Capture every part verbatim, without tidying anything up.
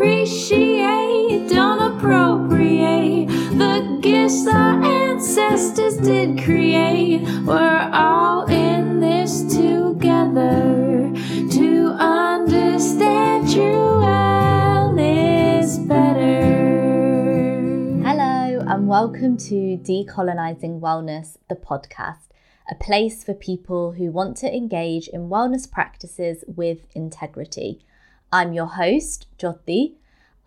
appreciate, don't appropriate the gifts our ancestors did create. We're all in this together to understand true wellness better. Hello and welcome to Decolonizing Wellness, the podcast, a place for people who want to engage in wellness practices with integrity. I'm your host, Jyoti.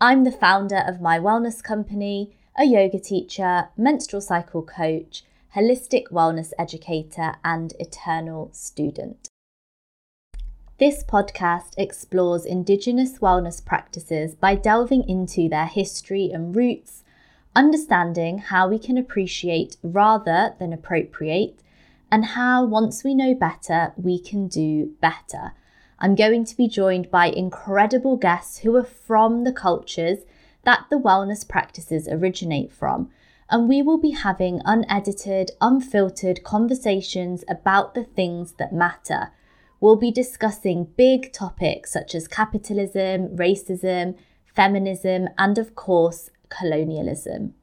I'm the founder of My Wellness Company, a yoga teacher, menstrual cycle coach, holistic wellness educator, and eternal student. This podcast explores Indigenous wellness practices by delving into their history and roots, understanding how we can appreciate rather than appropriate, and how once we know better, we can do better. I'm going to be joined by incredible guests who are from the cultures that the wellness practices originate from, and we will be having unedited, unfiltered conversations about the things that matter. We'll be discussing big topics such as capitalism, racism, feminism, and of course, colonialism.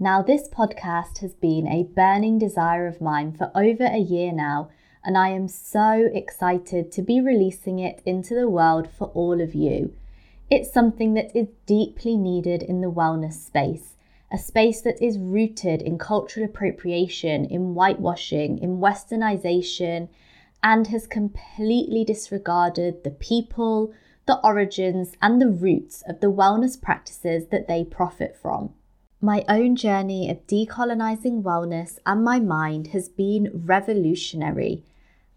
Now, this podcast has been a burning desire of mine for over a year now, and I am so excited to be releasing it into the world for all of you. It's something that is deeply needed in the wellness space, a space that is rooted in cultural appropriation, in whitewashing, in westernization, and has completely disregarded the people, the origins, and the roots of the wellness practices that they profit from. My own journey of decolonizing wellness and my mind has been revolutionary.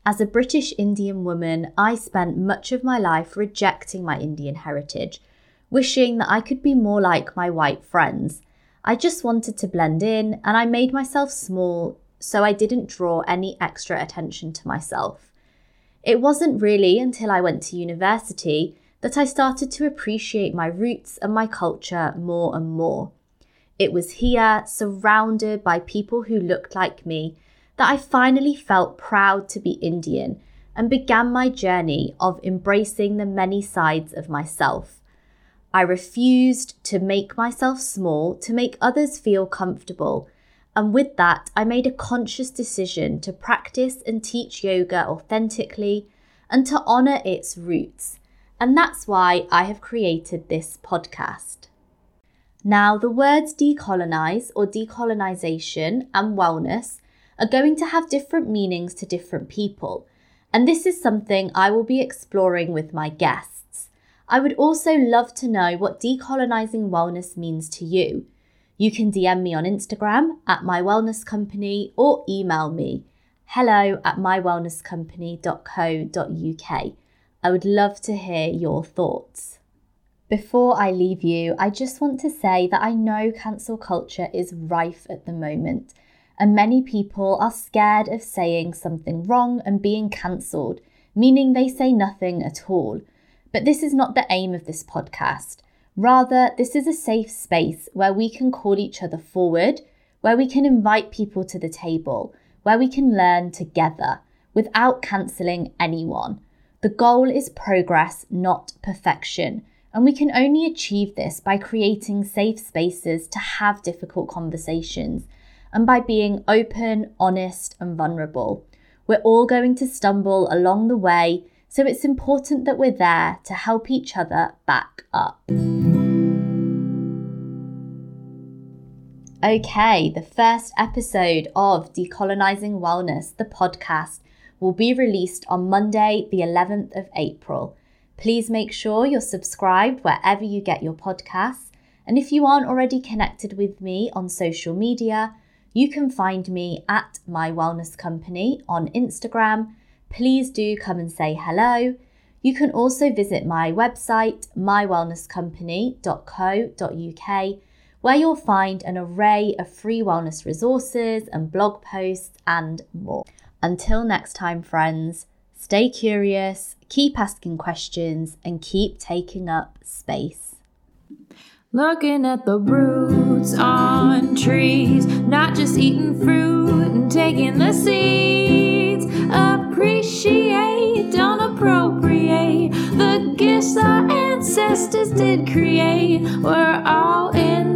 As a British Indian woman, I spent much of my life rejecting my Indian heritage, wishing that I could be more like my white friends. I just wanted to blend in, and I made myself small so I didn't draw any extra attention to myself. It wasn't really until I went to university that I started to appreciate my roots and my culture more and more. It was here, surrounded by people who looked like me, that I finally felt proud to be Indian and began my journey of embracing the many sides of myself. I refused to make myself small to make others feel comfortable, and with that, I made a conscious decision to practice and teach yoga authentically and to honour its roots. And that's why I have created this podcast. Now, the words decolonise or decolonisation and wellness are going to have different meanings to different people, and this is something I will be exploring with my guests. I would also love to know what decolonising wellness means to you. You can D M me on Instagram at My Wellness Company or email me hello at my wellness company dot co dot uk. I would love to hear your thoughts. Before I leave you, I just want to say that I know cancel culture is rife at the moment, and many people are scared of saying something wrong and being cancelled, meaning they say nothing at all. But this is not the aim of this podcast. Rather, this is a safe space where we can call each other forward, where we can invite people to the table, where we can learn together without cancelling anyone. The goal is progress, not perfection. And we can only achieve this by creating safe spaces to have difficult conversations and by being open, honest, and vulnerable. We're all going to stumble along the way, so it's important that we're there to help each other back up. Okay, the first episode of Decolonizing Wellness, the podcast, will be released on Monday, the eleventh of April. Please make sure you're subscribed wherever you get your podcasts. And if you aren't already connected with me on social media, you can find me at My Wellness Company on Instagram. Please do come and say hello. You can also visit my website, my wellness company dot co dot uk, where you'll find an array of free wellness resources and blog posts and more. Until next time, friends, stay curious, keep asking questions, and keep taking up space. Looking at the roots on trees, not just eating fruit and taking the seeds. appreciate, don't appropriate the gifts our ancestors did create. We're all in